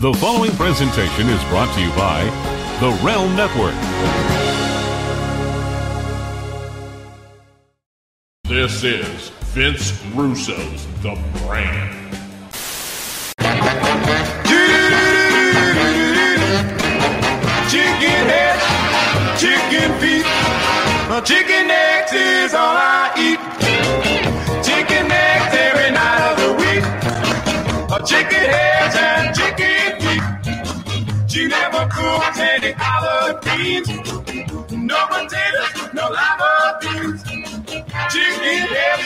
The following presentation is brought to you by The Realm Network. This is Vince Russo's The Brand. Chicken head, chicken feet, no chicken eggs is all I eat. Chicken eggs every night of the week. Chicken heads and chicken. She never cooks any collard beans, no potatoes, no lava beans. Chicken heads,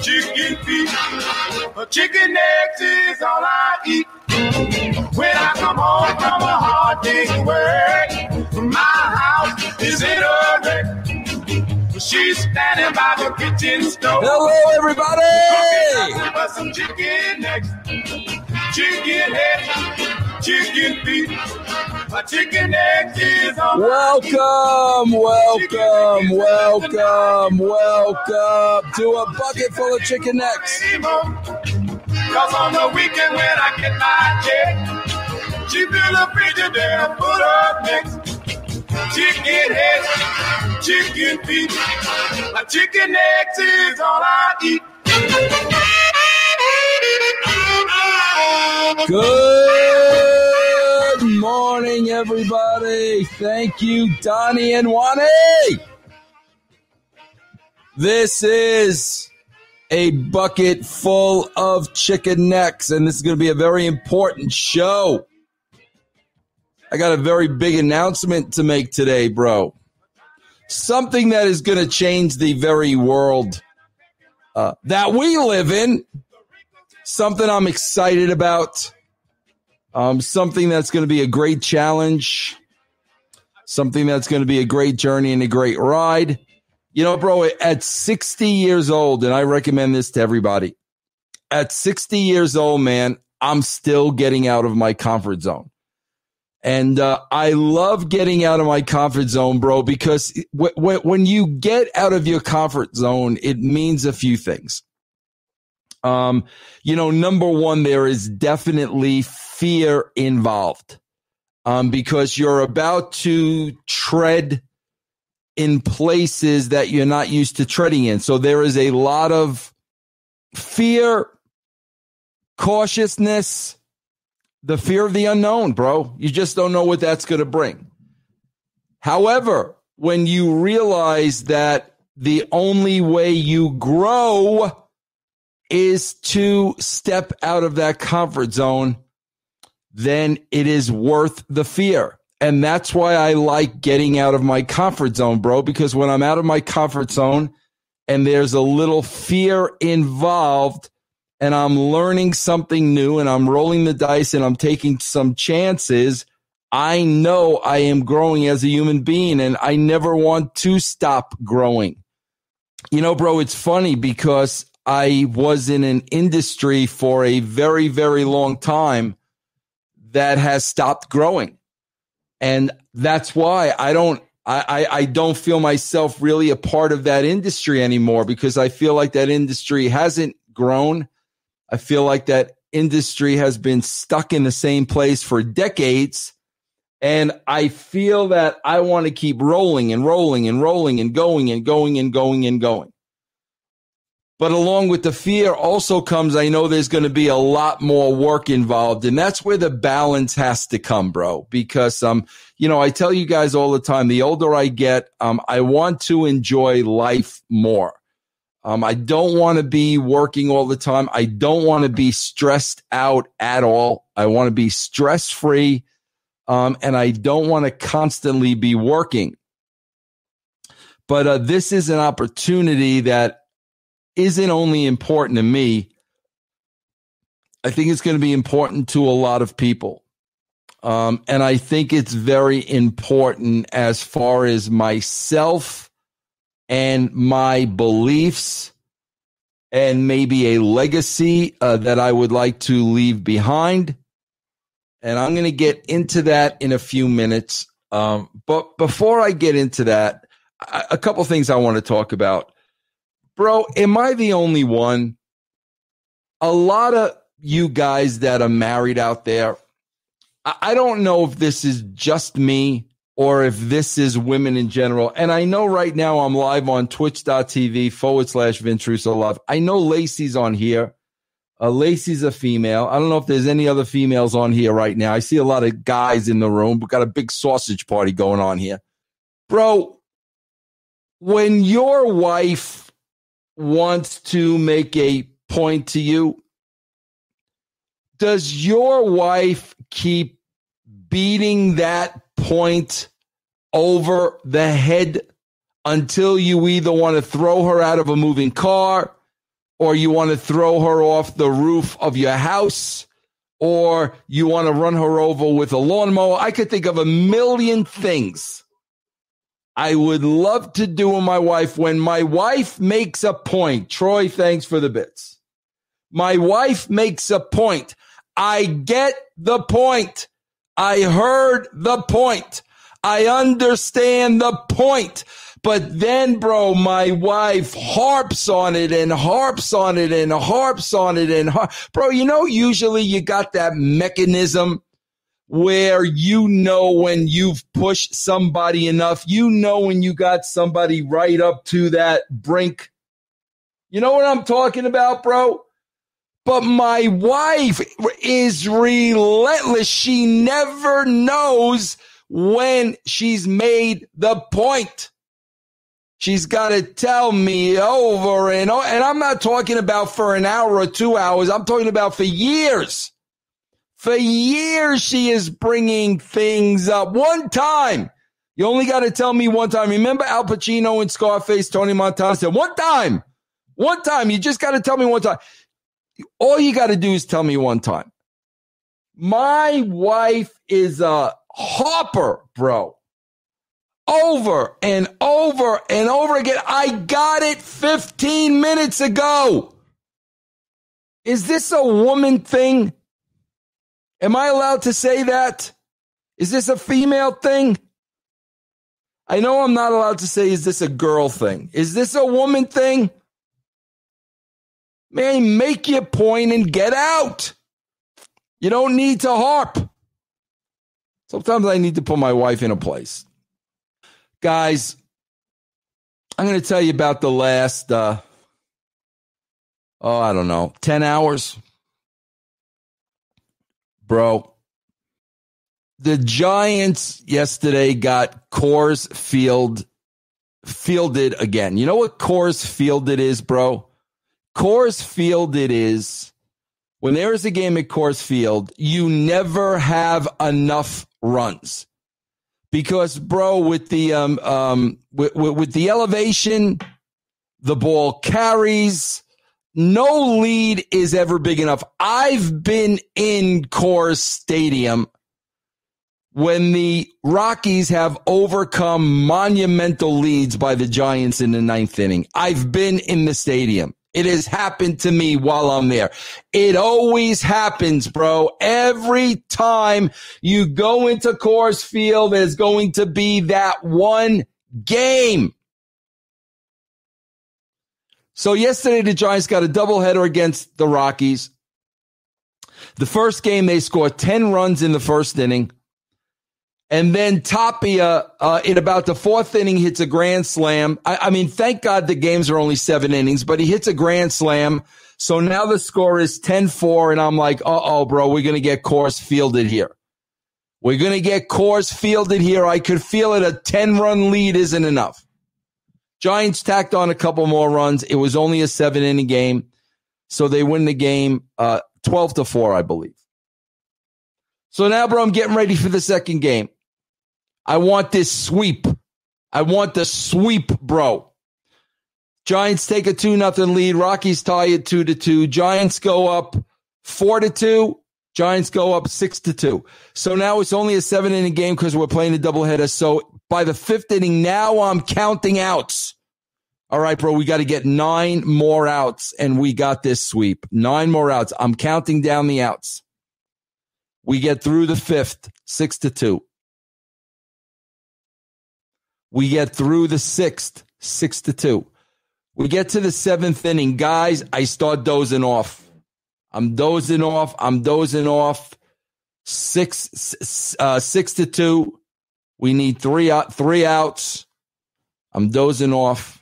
chicken feet, chicken eggs is all I eat. When I come home from a hard day's work, my house is in a wreck. She's standing by the kitchen stove. Hello, everybody! Cooking up with some chicken eggs, chicken heads. Chicken feet, a chicken egg is on. Welcome to a bucket full of chicken eggs. Cause on the weekend when I get my check, she fill a frigidaire, put up next. Chicken heads, chicken feet, a chicken egg is all I eat. Good morning, everybody. Thank you, Donnie and Wani. This is a bucket full of chicken necks, and this is going to be a very important show. I got a very big announcement to make today, bro. Something that is going to change the very world that we live in. Something I'm excited about, something that's going to be a great challenge, something that's going to be a great journey and a great ride. You know, bro, at 60 years old, and I recommend this to everybody, at 60 years old, man, I'm still getting out of my comfort zone. And I love getting out of my comfort zone, bro, because when you get out of your comfort zone, it means a few things. You know, number one, there is definitely fear involved, because you're about to tread in places that you're not used to treading in. So there is a lot of fear, cautiousness, the fear of the unknown, bro. You just don't know what that's going to bring. However, when you realize that the only way you grow is to step out of that comfort zone, then it is worth the fear. And that's why I like getting out of my comfort zone, bro, because when I'm out of my comfort zone and there's a little fear involved and I'm learning something new and I'm rolling the dice and I'm taking some chances, I know I am growing as a human being and I never want to stop growing. You know, bro, it's funny because I was in an industry for a very, very long time that has stopped growing. And that's why I don't feel myself really a part of that industry anymore, because I feel like that industry hasn't grown. I feel like that industry has been stuck in the same place for decades. And I feel that I want to keep rolling and rolling and rolling and going and going and going and going. But along with the fear also comes, I know there's going to be a lot more work involved. And that's where the balance has to come, bro. Because, you know, I tell you guys all the time, the older I get, I want to enjoy life more. I don't want to be working all the time. I don't want to be stressed out at all. I want to be stress-free. And I don't want to constantly be working. But this is an opportunity that isn't only important to me, I think it's going to be important to a lot of people. And I think it's very important as far as myself and my beliefs and maybe a legacy that I would like to leave behind. And I'm going to get into that in a few minutes. But before I get into that, a couple things I want to talk about. Bro, am I the only one? A lot of you guys that are married out there, I don't know if this is just me or if this is women in general. And I know right now I'm live on twitch.tv/VinceRussoLove. I know Lacey's on here. Lacey's a female. I don't know if there's any other females on here right now. I see a lot of guys in the room. We've got a big sausage party going on here. Bro, when your wife wants to make a point to you, does your wife keep beating that point over the head until you either want to throw her out of a moving car, or you want to throw her off the roof of your house, or you want to run her over with a lawnmower? I could think of a million things I would love to do with my wife when my wife makes a point. Troy, thanks for the bits. My wife makes a point. I get the point. I heard the point. I understand the point. But then, bro, my wife harps on it and harps on it and harps on it. Bro, you know, usually you got that mechanism where you know when you've pushed somebody enough. You know when you got somebody right up to that brink. You know what I'm talking about, bro? But my wife is relentless. She never knows when she's made the point. She's got to tell me over and over. And I'm not talking about for an hour or 2 hours. I'm talking about for years. For years, she is bringing things up. One time. You only got to tell me one time. Remember Al Pacino in Scarface, Tony Montana said, one time. One time. You just got to tell me one time. All you got to do is tell me one time. My wife is a harper, bro. Over and over and over again. I got it 15 minutes ago. Is this a woman thing? Am I allowed to say that? Is this a female thing? I know I'm not allowed to say, is this a girl thing? Is this a woman thing? Man, make your point and get out. You don't need to harp. Sometimes I need to put my wife in a place. Guys, I'm going to tell you about the last, I don't know, 10 hours. Bro, the Giants yesterday got Coors Field fielded again. You know what Coors Fielded is, bro? Coors Field it is. When there is a game at Coors Field, you never have enough runs. Because, bro, with the elevation, the ball carries. No lead is ever big enough. I've been in Coors Stadium when the Rockies have overcome monumental leads by the Giants in the ninth inning. I've been in the stadium. It has happened to me while I'm there. It always happens, bro. Every time you go into Coors Field, there's going to be that one game. So yesterday, the Giants got a doubleheader against the Rockies. The first game, they scored 10 runs in the first inning. And then Tapia, in about the fourth inning, hits a grand slam. I mean, thank God the games are only 7 innings, but he hits a grand slam. So now the score is 10-4, and I'm like, uh-oh, bro, we're going to get Coors Fielded here. We're going to get Coors Fielded here. I could feel it. A 10-run lead isn't enough. Giants tacked on a couple more runs. It was only a 7-inning game, so they win the game 12-4, I believe. So now, bro, I'm getting ready for the second game. I want this sweep. I want the sweep, bro. Giants take a 2-0 lead. Rockies tie it 2-2. Giants go up 4-2. Giants go up 6-2. So now it's only a 7-inning game because we're playing a doubleheader. So by the 5th inning, now I'm counting outs. All right, bro, we got to get 9 more outs, and we got this sweep. 9 more outs. I'm counting down the outs. We get through the 5th, 6-2. We get through the 6th, 6-2. We get to the 7th inning. Guys, I start dozing off. I'm dozing off. 6-2. We need three outs. I'm dozing off.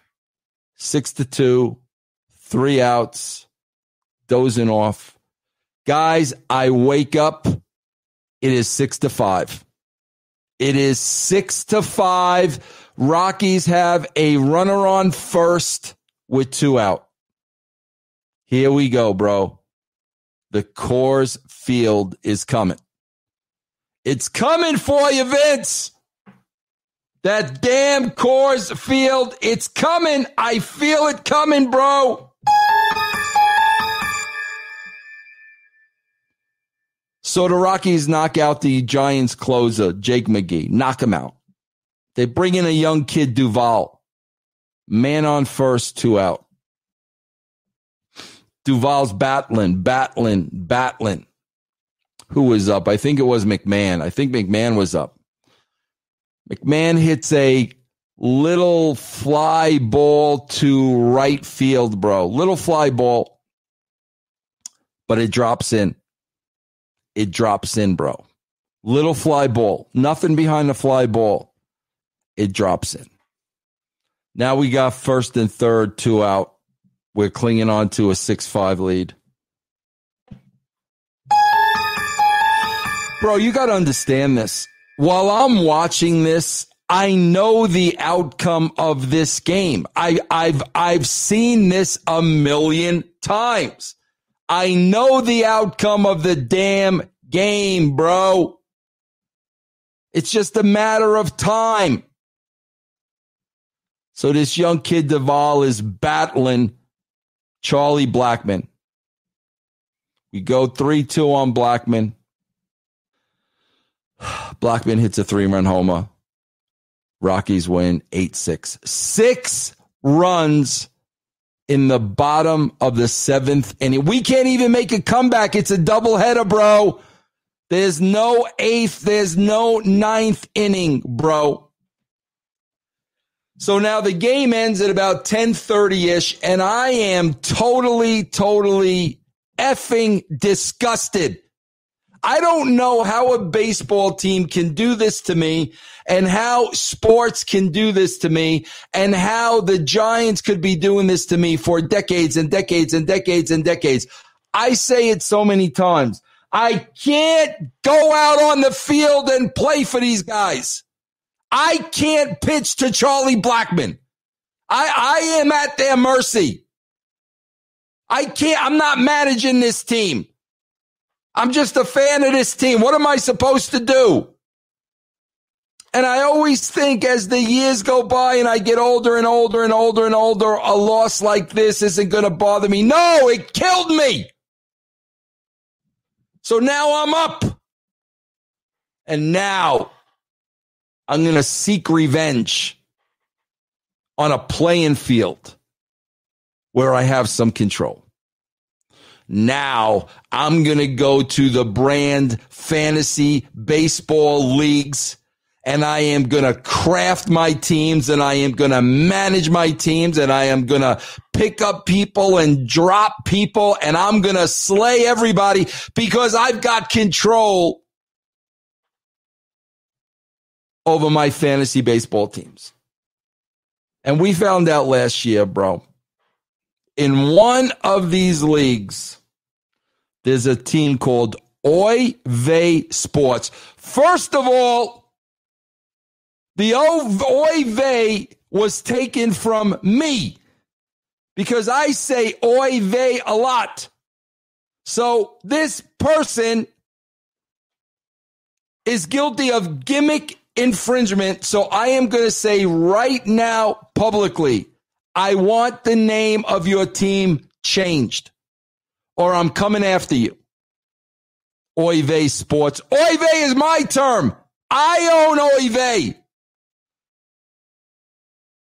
6-2, 3 outs, dozing off. Guys, I wake up. It is 6-5. It is 6-5. Rockies have a runner on first with 2 out. Here we go, bro. The Coors Field is coming. It's coming for you, Vince. That damn Coors Field, it's coming. I feel it coming, bro. So the Rockies knock out the Giants closer, Jake McGee. Knock him out. They bring in a young kid, Duval. Man on first, 2 out. Duval's battling. Who was up? I think it was McMahon. I think McMahon was up. McMahon hits a little fly ball to right field, bro. Little fly ball. But it drops in. It drops in, bro. Little fly ball. Nothing behind the fly ball. It drops in. Now we got first and third, 2 out. We're clinging on to a 6-5 lead. Bro, you got to understand this. While I'm watching this, I know the outcome of this game. I've seen this a million times. I know the outcome of the damn game, bro. It's just a matter of time. So this young kid, Duval, is battling Charlie Blackmon. We go 3-2 on Blackmon. Blackmon hits a 3-run homer. Rockies win 8-6. 6 runs in the bottom of the 7th inning. We can't even make a comeback. It's a doubleheader, bro. There's no 8th. There's no 9th inning, bro. So now the game ends at about 10:30-ish, and I am totally effing disgusted. I don't know how a baseball team can do this to me and how sports can do this to me and how the Giants could be doing this to me for decades and decades and decades and decades. I say it so many times. I can't go out on the field and play for these guys. I can't pitch to Charlie Blackmon. I am at their mercy. I can't. I'm not managing this team. I'm just a fan of this team. What am I supposed to do? And I always think as the years go by and I get older, a loss like this isn't going to bother me. No, it killed me. So now I'm up. And now I'm going to seek revenge on a playing field where I have some control. Now I'm going to go to the Brand Fantasy Baseball Leagues, and I am going to craft my teams, and I am going to manage my teams, and I am going to pick up people and drop people, and I'm going to slay everybody because I've got control over my fantasy baseball teams. And we found out last year, bro, in one of these leagues, there's a team called Oy Vey Sports. First of all, the Oy Vey was taken from me because I say Oy Vey a lot. So this person is guilty of gimmick infringement. So I am going to say right now publicly, I want the name of your team changed, or I'm coming after you. Oy Vey Sports. Oy Vey is my term. I own Oy Vey.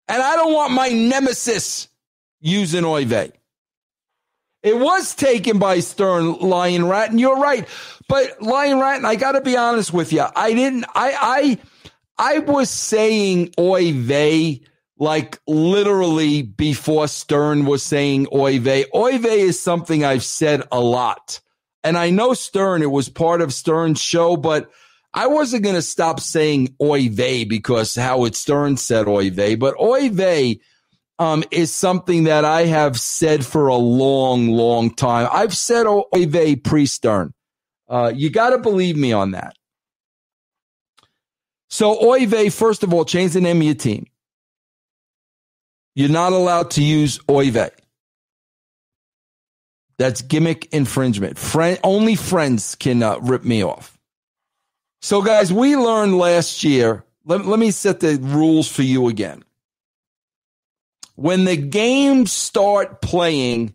And I don't want my nemesis using Oy Vey. It was taken by Stern, Lion Rat, and you're right. But Lion Rat, and I got to be honest with you. I was saying Oy Vey like literally before Stern was saying Oy Vey. Oy Vey is something I've said a lot. And I know Stern, it was part of Stern's show, but I wasn't going to stop saying Oy Vey because Howard Stern said Oy Vey. But Oy Vey is something that I have said for a long, long time. I've said Oy Vey pre-Stern. You got to believe me on that. So Oy Vey, first of all, change the name of your team. You're not allowed to use Oy Vey. That's gimmick infringement. Only friends can rip me off. So, guys, we learned last year. Let me set the rules for you again. When the games start playing,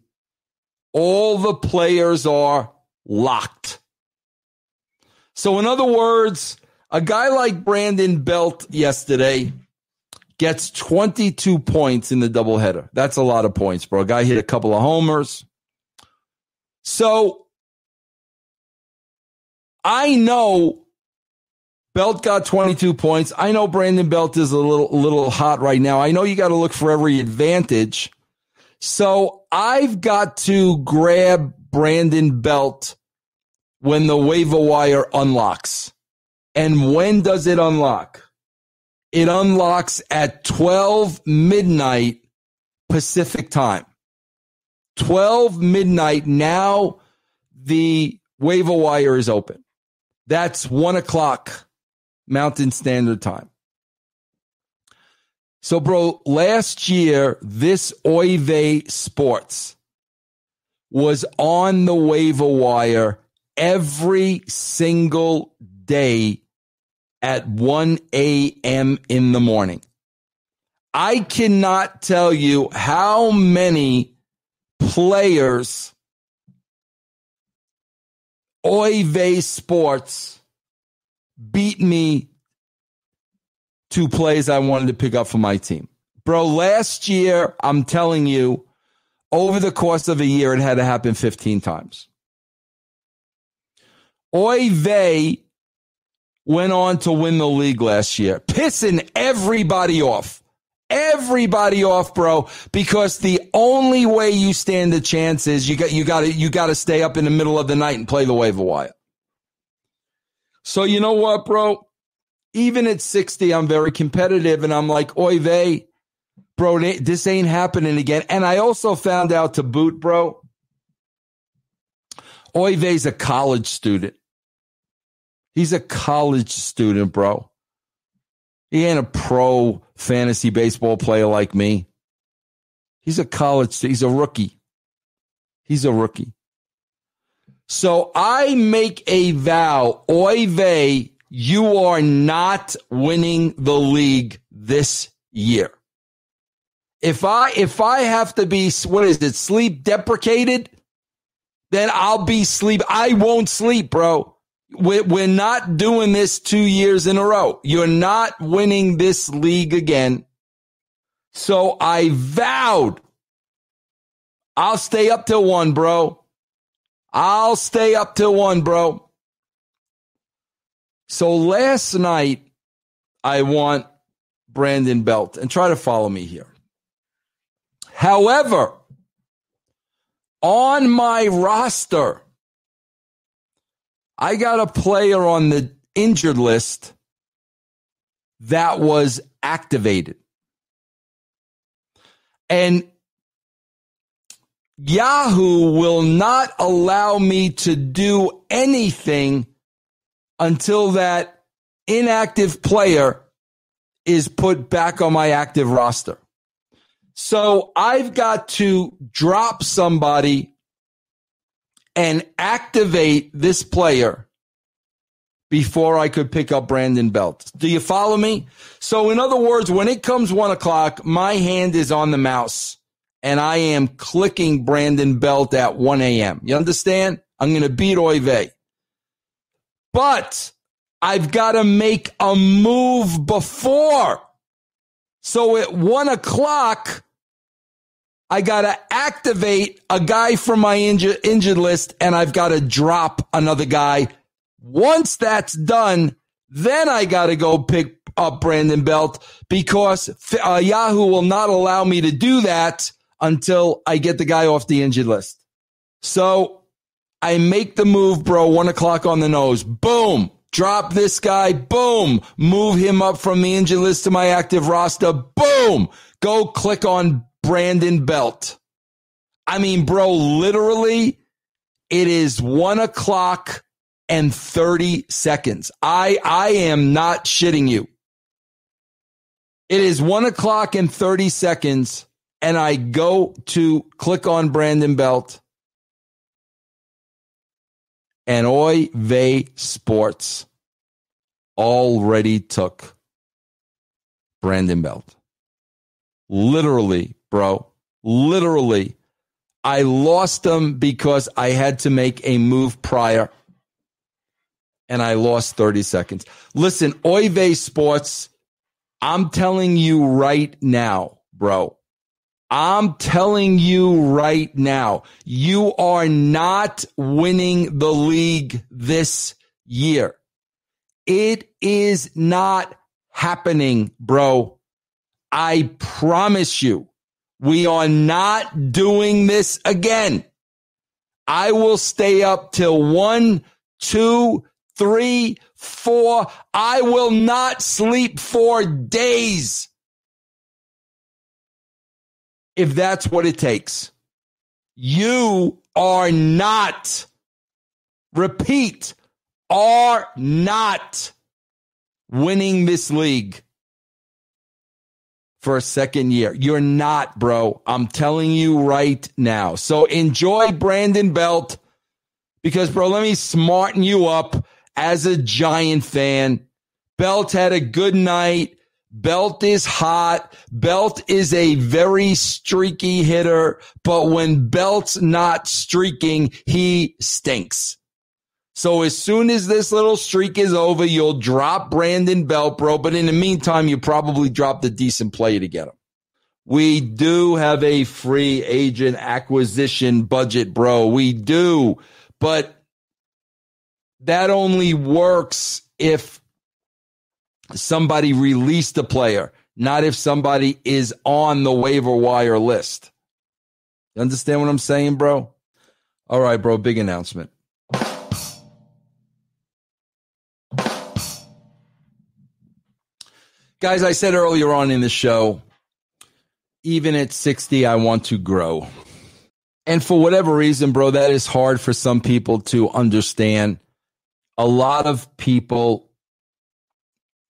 all the players are locked. So, in other words, a guy like Brandon Belt yesterday gets 22 points in the doubleheader. That's a lot of points, bro. A guy hit a couple of homers. So, I know Belt got 22 points. I know Brandon Belt is a little hot right now. I know you got to look for every advantage. So, I've got to grab Brandon Belt when the waiver wire unlocks. And when does it unlock? It unlocks at 12 midnight Pacific time. 12 midnight, now the waiver wire is open. That's 1 o'clock Mountain Standard Time. So, bro, last year, this Oy Vey Sports was on the waiver wire every single day at 1 a.m. in the morning. I cannot tell you how many players Oy Vey Sports beat me to plays I wanted to pick up for my team. Bro, last year, I'm telling you, over the course of a year, it had to happen 15 times. Oy Vey went on to win the league last year, pissing everybody off. Everybody off, bro, because the only way you stand a chance is you got to stay up in the middle of the night and play the waiver wire. So you know what, bro? Even at 60, I'm very competitive, and I'm like, Oy Vey, bro, this ain't happening again. And I also found out to boot, bro, Oy Vey's a college student. He's a college student, bro. He ain't a pro fantasy baseball player like me. He's a college. He's a rookie. He's a rookie. So I make a vow, Oy Vey, you are not winning the league this year. If I have to be, what is it, sleep deprecated, then I'll be sleep. I won't sleep, bro. We're not doing this 2 years in a row. You're not winning this league again. So I vowed I'll stay up till one, bro. I'll stay up till one, bro. So last night, I want Brandon Belt, and try to follow me here. However, on my roster, I got a player on the injured list that was activated. And Yahoo will not allow me to do anything until that inactive player is put back on my active roster. So I've got to drop somebody and activate this player before I could pick up Brandon Belt. Do you follow me? So in other words, when it comes 1 o'clock, my hand is on the mouse and I am clicking Brandon Belt at 1 a.m. You understand? I'm going to beat Oy Vey. But I've got to make a move before. So at 1 o'clock, I got to activate a guy from my injured list, and I've got to drop another guy. Once that's done, then I got to go pick up Brandon Belt because Yahoo will not allow me to do that until I get the guy off the injured list. So I make the move, bro, 1 o'clock on the nose. Boom. Drop this guy. Boom. Move him up from the injured list to my active roster. Boom. Go click on Brandon Belt. I mean, bro, literally, it is 1 o'clock and 30 seconds. I am not shitting you. It is 1 o'clock and 30 seconds, and I go to click on Brandon Belt. And Oy Vey Sports already took Brandon Belt. Literally, bro. Literally. I lost them because I had to make a move prior. And I lost 30 seconds. Listen, Oy Vey Sports, I'm telling you right now, bro. I'm telling you right now, you are not winning the league this year. It is not happening, bro. I promise you, we are not doing this again. I will stay up till 1, 2, 3, 4. I will not sleep for days. If that's what it takes, you are not, repeat, are not winning this league for a second year. You're not, bro. I'm telling you right now. So enjoy Brandon Belt because, bro, let me smarten you up as a Giant fan. Belt had a good night. Belt is hot. Belt is a very streaky hitter, but when Belt's not streaking, he stinks. So as soon as this little streak is over, you'll drop Brandon Belt, bro. But in the meantime, you probably dropped a decent player to get him. We do have a free agent acquisition budget, bro. We do. But that only works if somebody released a player, not if somebody is on the waiver wire list. You understand what I'm saying, bro? All right, bro, big announcement. Guys, I said earlier on in the show, even at 60, I want to grow. And for whatever reason, bro, that is hard for some people to understand. A lot of people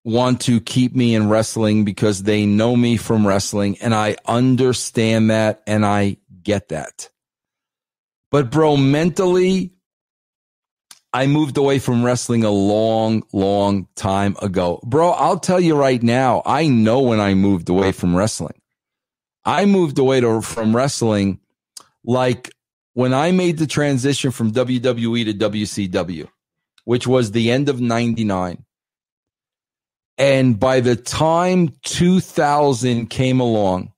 want to keep me in wrestling because they know me from wrestling, and I understand that and I get that. But bro, mentally, I moved away from wrestling a long time ago. Bro, I'll tell you right now, I know when I moved away from wrestling. I moved away from wrestling like when I made the transition from WWE to WCW, which was the end of 99. And by the time 2000 came along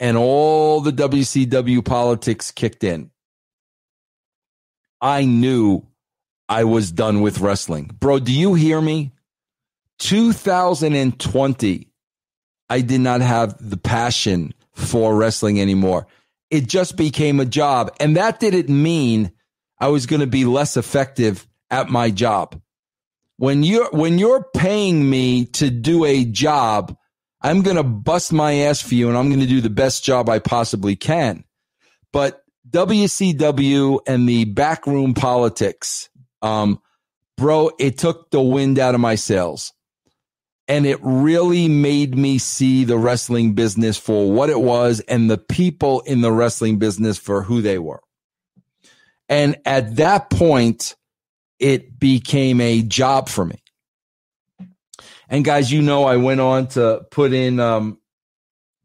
and all the WCW politics kicked in, I knew I was done with wrestling. Bro, do you hear me? 2020, I did not have the passion for wrestling anymore. It just became a job. And that didn't mean I was going to be less effective at my job. When you're paying me to do a job, I'm going to bust my ass for you and I'm going to do the best job I possibly can. But WCW and the backroom politics, bro, it took the wind out of my sails. And it really made me see the wrestling business for what it was and the people in the wrestling business for who they were. And at that point, it became a job for me. And guys, you know, I went on to put in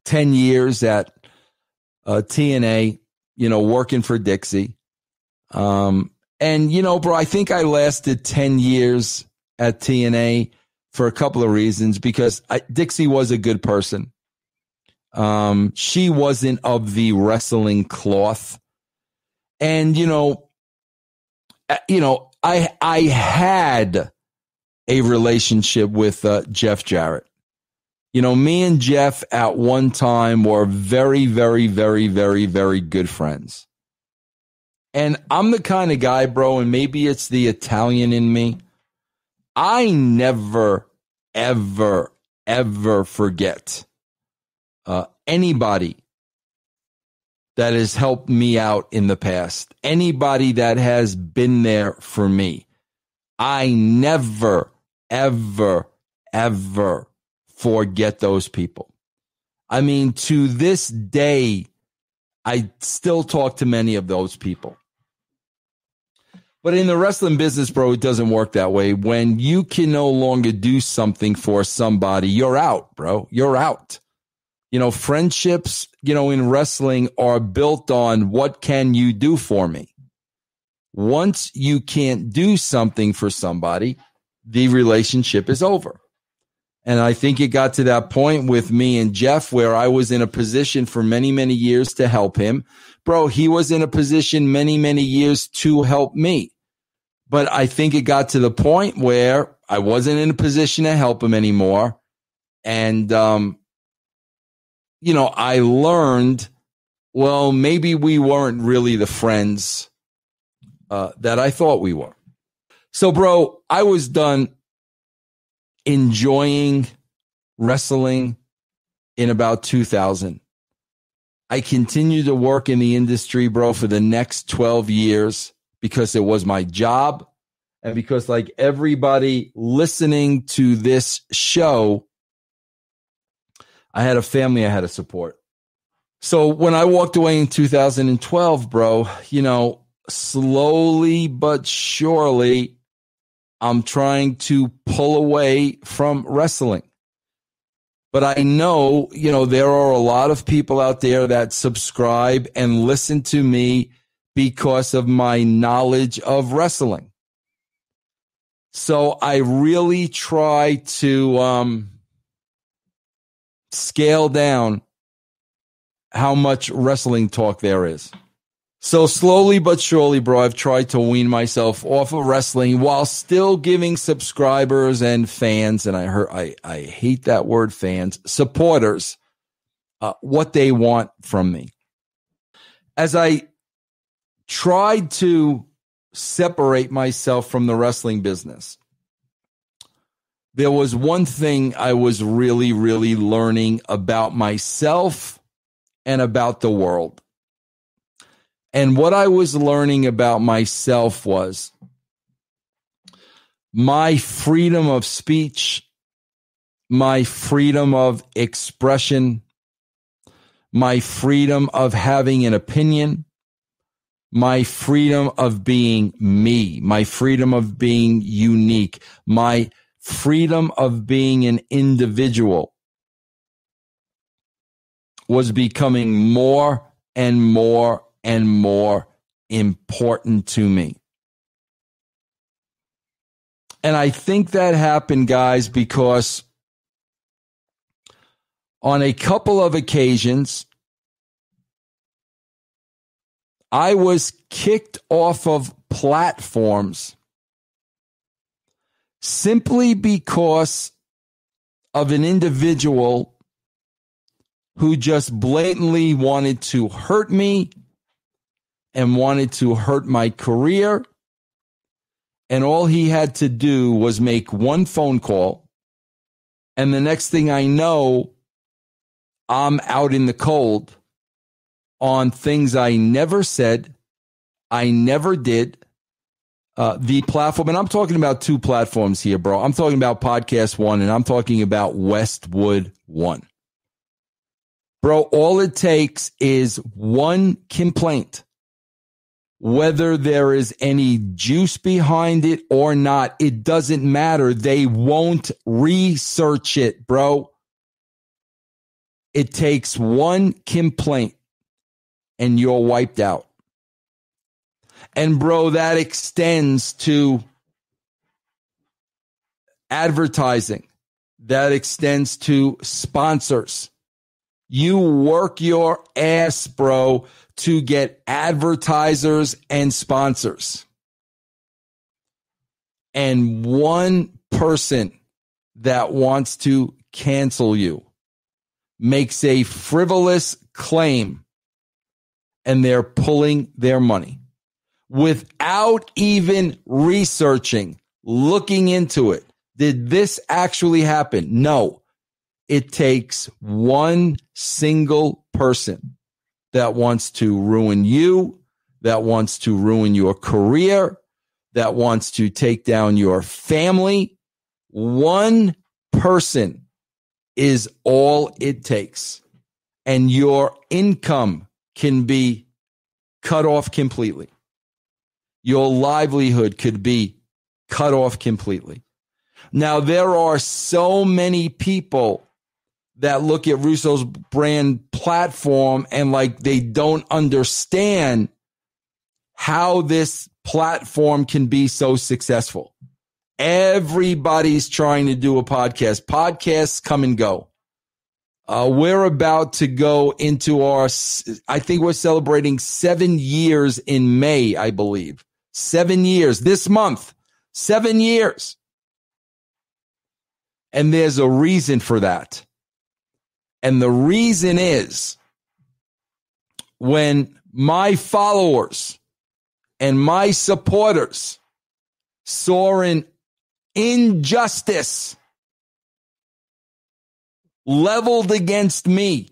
10 years at TNA, you know, working for Dixie. And, you know, bro, I think I lasted 10 years at TNA for a couple of reasons, because Dixie was a good person. She wasn't of the wrestling cloth. And, you know, I had a relationship with Jeff Jarrett. You know, me and Jeff at one time were very, very, very, very, very good friends. And I'm the kind of guy, bro, and maybe it's the Italian in me. I never, ever, ever forget anybody that has helped me out in the past. Anybody that has been there for me. I never, ever, ever forget those people. I mean, to this day, I still talk to many of those people. But in the wrestling business, bro, it doesn't work that way. When you can no longer do something for somebody, you're out, bro. You're out. You know, friendships, you know, in wrestling are built on what can you do for me? Once you can't do something for somebody, the relationship is over. And I think it got to that point with me and Jeff where I was in a position for many, many years to help him. Bro, he was in a position many, many years to help me. But I think it got to the point where I wasn't in a position to help him anymore. And, you know, I learned, well, maybe we weren't really the friends that I thought we were. So, bro, I was done enjoying wrestling in about 2000. I continued to work in the industry, bro, for the next 12 years because it was my job and because, like everybody listening to this show, I had a family I had to support. So when I walked away in 2012, bro, you know, slowly but surely, I'm trying to pull away from wrestling. But I know, you know, there are a lot of people out there that subscribe and listen to me because of my knowledge of wrestling. So I really try to scale down how much wrestling talk there is. So slowly but surely, bro, I've tried to wean myself off of wrestling while still giving subscribers and fans, and I hate that word fans, supporters, what they want from me. As I tried to separate myself from the wrestling business, there was one thing I was really, really learning about myself and about the world. And what I was learning about myself was my freedom of speech, my freedom of expression, my freedom of having an opinion, my freedom of being me, my freedom of being unique, my freedom of being an individual was becoming more and more and more important to me. And I think that happened, guys, because on a couple of occasions, I was kicked off of platforms simply because of an individual who just blatantly wanted to hurt me and wanted to hurt my career. And all he had to do was make one phone call. And the next thing I know, I'm out in the cold on things I never said, I never did. The platform, and I'm talking about two platforms here, bro. I'm talking about Podcast One, and I'm talking about Westwood One. Bro, all it takes is one complaint. Whether there is any juice behind it or not, it doesn't matter. They won't research it, bro. It takes one complaint and you're wiped out. And, bro, that extends to advertising. That extends to sponsors. You work your ass, bro, to get advertisers and sponsors. And one person that wants to cancel you makes a frivolous claim and they're pulling their money. without even researching, looking into it. Did this actually happen? No. It takes one single person that wants to ruin you, that wants to ruin your career, that wants to take down your family. One person is all it takes. And your income can be cut off completely. Your livelihood could be cut off completely. Now, there are so many people that look at Russo's brand platform and like they don't understand how this platform can be so successful. Everybody's trying to do a podcast. Podcasts come and go. We're about to go into our, I think we're celebrating 7 years in May, I believe. 7 years this month. 7 years. And there's a reason for that. And the reason is when my followers and my supporters saw an injustice leveled against me,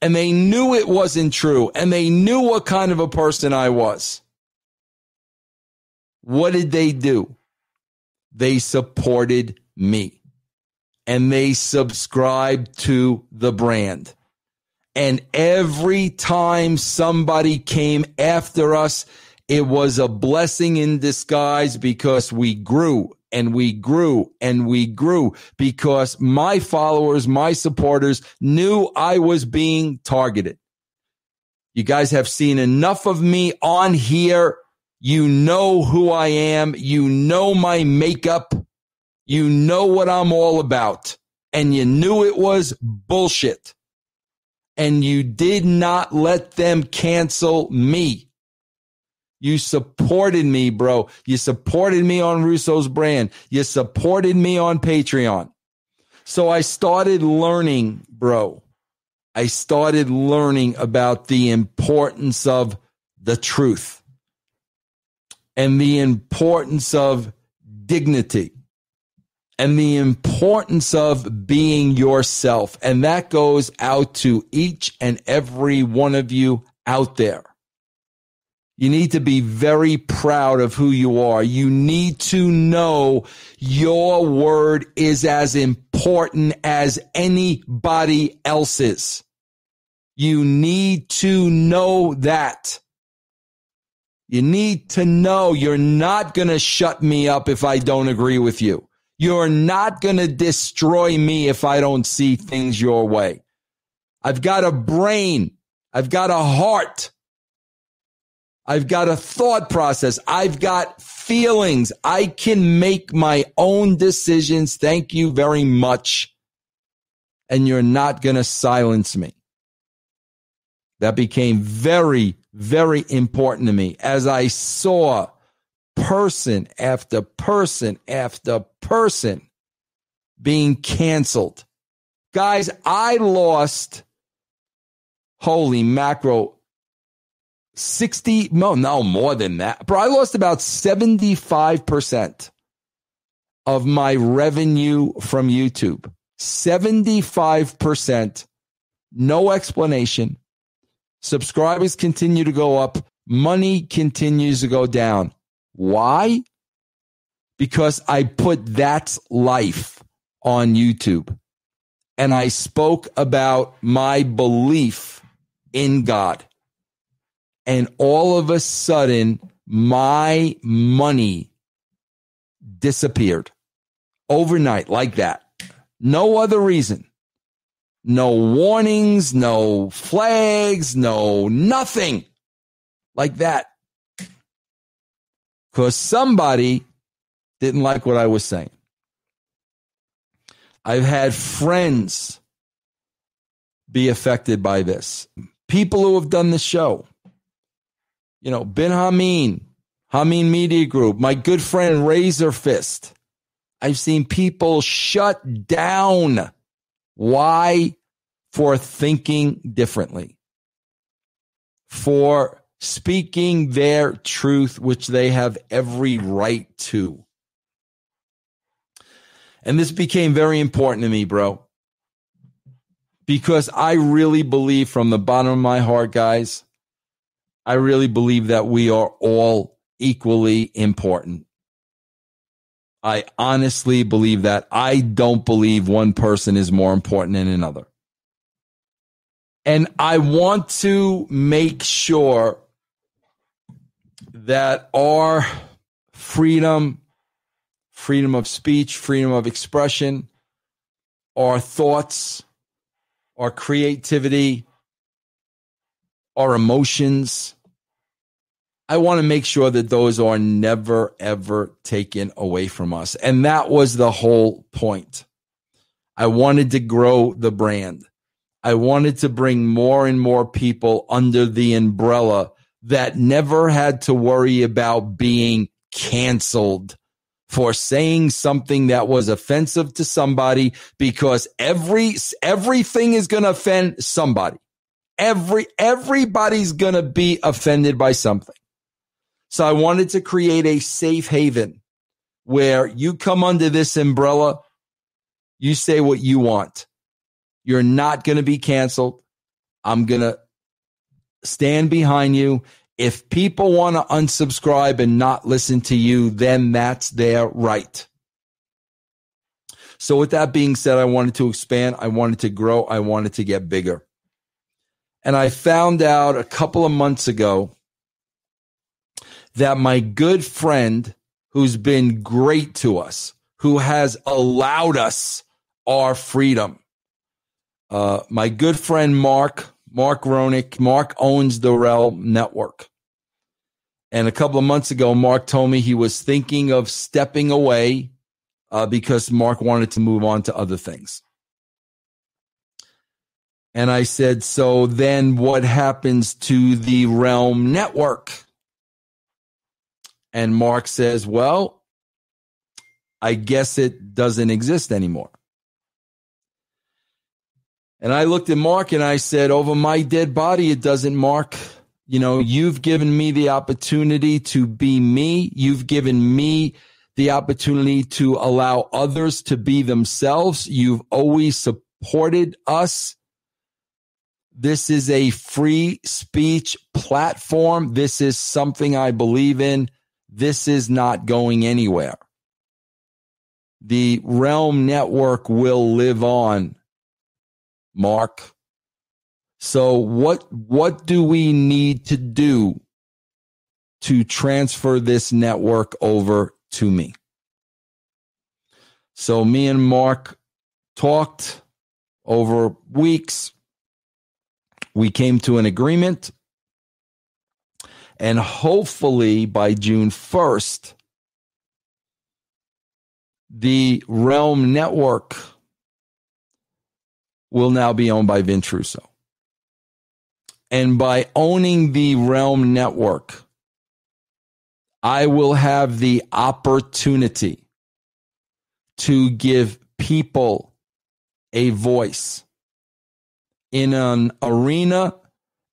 and they knew it wasn't true, and they knew what kind of a person I was, what did they do? They supported me. And they subscribe to the brand. And every time somebody came after us, it was a blessing in disguise because we grew and we grew and we grew because my followers, my supporters knew I was being targeted. You guys have seen enough of me on here. You know who I am. You know my makeup. You know what I'm all about, and you knew it was bullshit, and you did not let them cancel me. You supported me, bro. You supported me on Russo's brand. You supported me on Patreon. So I started learning, bro. I started learning about the importance of the truth and the importance of dignity. And the importance of being yourself. And that goes out to each and every one of you out there. You need to be very proud of who you are. You need to know your word is as important as anybody else's. You need to know that. You need to know you're not going to shut me up if I don't agree with you. You're not going to destroy me if I don't see things your way. I've got a brain. I've got a heart. I've got a thought process. I've got feelings. I can make my own decisions. Thank you very much. And you're not going to silence me. That became very, very important to me as I saw person after person after person being canceled. Guys, I lost, holy mackerel, 60, no, more than that. Bro, I lost about 75% of my revenue from YouTube. 75%, no explanation. Subscribers continue to go up. Money continues to go down. Why? Because I put That's Life on YouTube and I spoke about my belief in God. And all of a sudden, my money disappeared overnight like that. No other reason. No warnings, no flags, no nothing like that. Because somebody didn't like what I was saying. I've had friends be affected by this. People who have done the show. You know, Ben Hameen, Hameen Media Group, my good friend Razörfist. I've seen people shut down. Why? For thinking differently. For speaking their truth, which they have every right to. And this became very important to me, bro, because I really believe from the bottom of my heart, guys, I really believe that we are all equally important. I honestly believe that. I don't believe one person is more important than another. And I want to make sure that our freedom, freedom of speech, freedom of expression, our thoughts, our creativity, our emotions, I want to make sure that those are never, ever taken away from us. And that was the whole point. I wanted to grow the brand. I wanted to bring more and more people under the umbrella that never had to worry about being canceled for saying something that was offensive to somebody, because everything is going to offend somebody. Everybody's going to be offended by something. So I wanted to create a safe haven where you come under this umbrella, you say what you want. You're not going to be canceled. I'm going to stand behind you. If people want to unsubscribe and not listen to you, then that's their right. So with that being said, I wanted to expand. I wanted to grow. I wanted to get bigger. And I found out a couple of months ago that my good friend, who's been great to us, who has allowed us our freedom, my good friend Mark Ronick, Mark owns The Realm Network. And a couple of months ago, Mark told me he was thinking of stepping away because Mark wanted to move on to other things. And I said, so then what happens to The Realm Network? And Mark says, well, I guess it doesn't exist anymore. And I looked at Mark and I said, over my dead body, it doesn't, Mark. You know, you've given me the opportunity to be me. You've given me the opportunity to allow others to be themselves. You've always supported us. This is a free speech platform. This is something I believe in. This is not going anywhere. The Realm Network will live on, Mark. So what do we need to do to transfer this network over to me? So me and Mark talked over weeks. We came to an agreement. And hopefully by June 1st, the Realm Network will now be owned by Vince Russo. And by owning the Realm Network, I will have the opportunity to give people a voice in an arena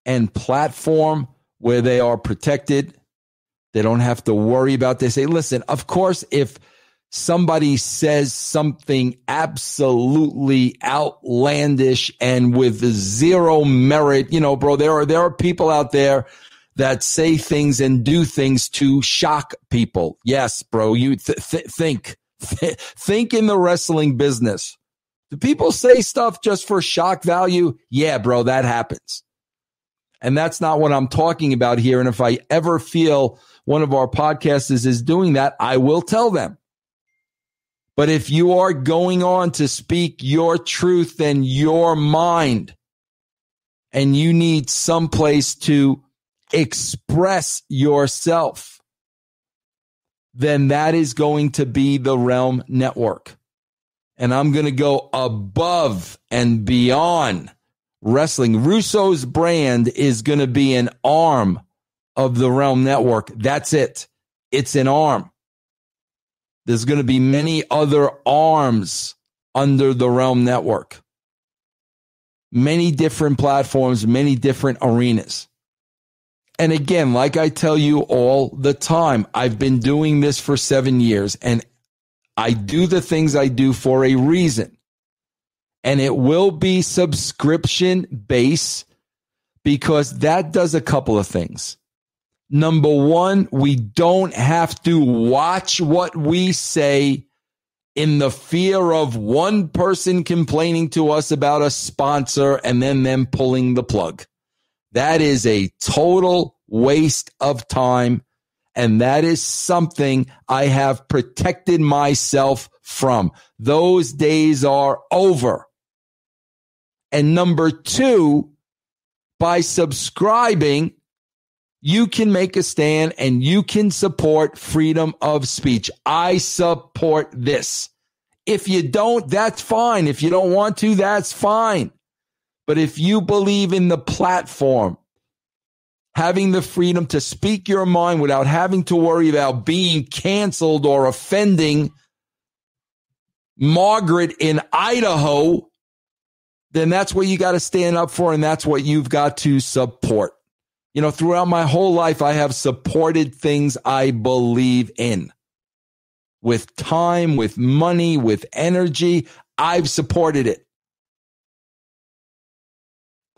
and platform where they are protected. They don't have to worry about this. They say, listen, of course, if somebody says something absolutely outlandish and with zero merit, you know, bro, there are people out there that say things and do things to shock people. Yes, bro, you think in the wrestling business. Do people say stuff just for shock value? Yeah, bro, that happens. And that's not what I'm talking about here. And if I ever feel one of our podcasters is doing that, I will tell them. But if you are going on to speak your truth and your mind, and you need some place to express yourself, then that is going to be the Realm Network. And I'm going to go above and beyond wrestling. Russo's brand is going to be an arm of the Realm Network. That's it. It's an arm. There's going to be many other arms under the Realm Network. Many different platforms, many different arenas. And again, like I tell you all the time, I've been doing this for 7 years, and I do the things I do for a reason. And it will be subscription based because that does a couple of things. Number one, we don't have to watch what we say in the fear of one person complaining to us about a sponsor and then them pulling the plug. That is a total waste of time. And that is something I have protected myself from. Those days are over. And number two, by subscribing, you can make a stand and you can support freedom of speech. I support this. If you don't, that's fine. If you don't want to, that's fine. But if you believe in the platform, having the freedom to speak your mind without having to worry about being canceled or offending Margaret in Idaho, then that's what you got to stand up for, and that's what you've got to support. You know, throughout my whole life, I have supported things I believe in. With time, with money, with energy, I've supported it.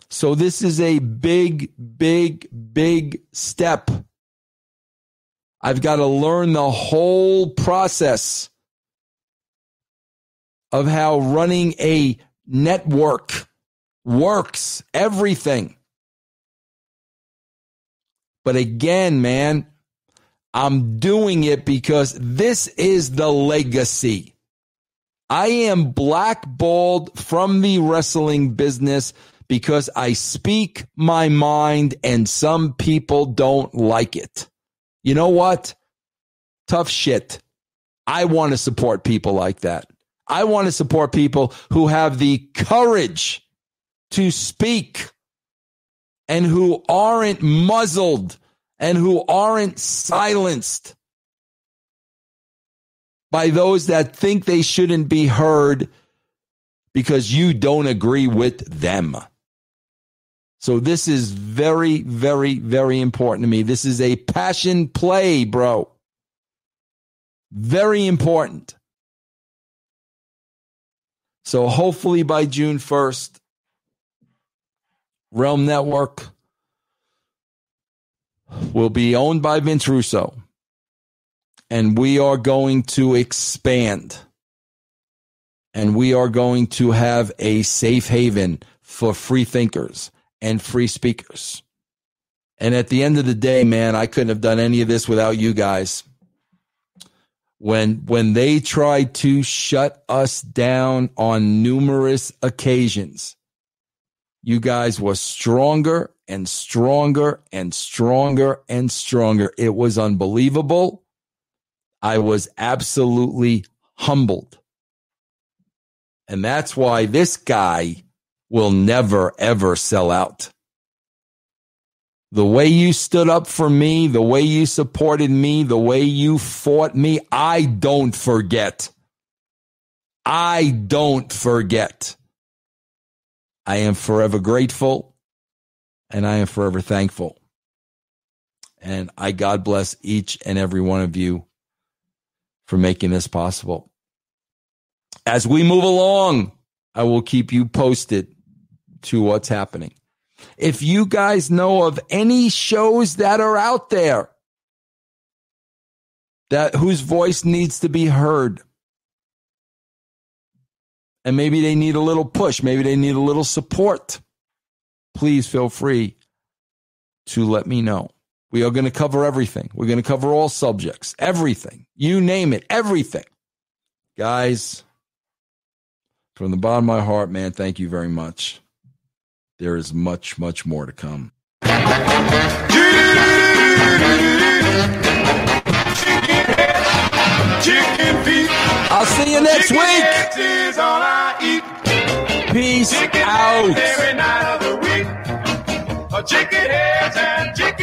So this is a big, big, big step. I've got to learn the whole process of how running a network works, everything. But again, man, I'm doing it because this is the legacy. I am blackballed from the wrestling business because I speak my mind and some people don't like it. You know what? Tough shit. I want to support people like that. I want to support people who have the courage to speak and who aren't muzzled and who aren't silenced by those that think they shouldn't be heard because you don't agree with them. So this is very, very, very important to me. This is a passion play, bro. Very important. So hopefully by June 1st, Realm Network will be owned by Vince Russo, and we are going to expand, and we are going to have a safe haven for free thinkers and free speakers. And at the end of the day, man, I couldn't have done any of this without you guys. When they tried to shut us down on numerous occasions, you guys were stronger and stronger and stronger and stronger. It was unbelievable. I was absolutely humbled. And that's why this guy will never, ever sell out. The way you stood up for me, the way you supported me, the way you fought me, I don't forget. I don't forget. I am forever grateful, and I am forever thankful. And I God bless each and every one of you for making this possible. As we move along, I will keep you posted to what's happening. If you guys know of any shows that are out there that whose voice needs to be heard, and maybe they need a little push, maybe they need a little support, please feel free to let me know. We are going to cover everything. We're going to cover all subjects, everything. You name it, everything. Guys, from the bottom of my heart, man, thank you very much. There is much, much more to come. Chicken feet. I'll see you next chicken week. Is all I eat. Peace chicken out. Every night of the week. Chicken heads and chicken.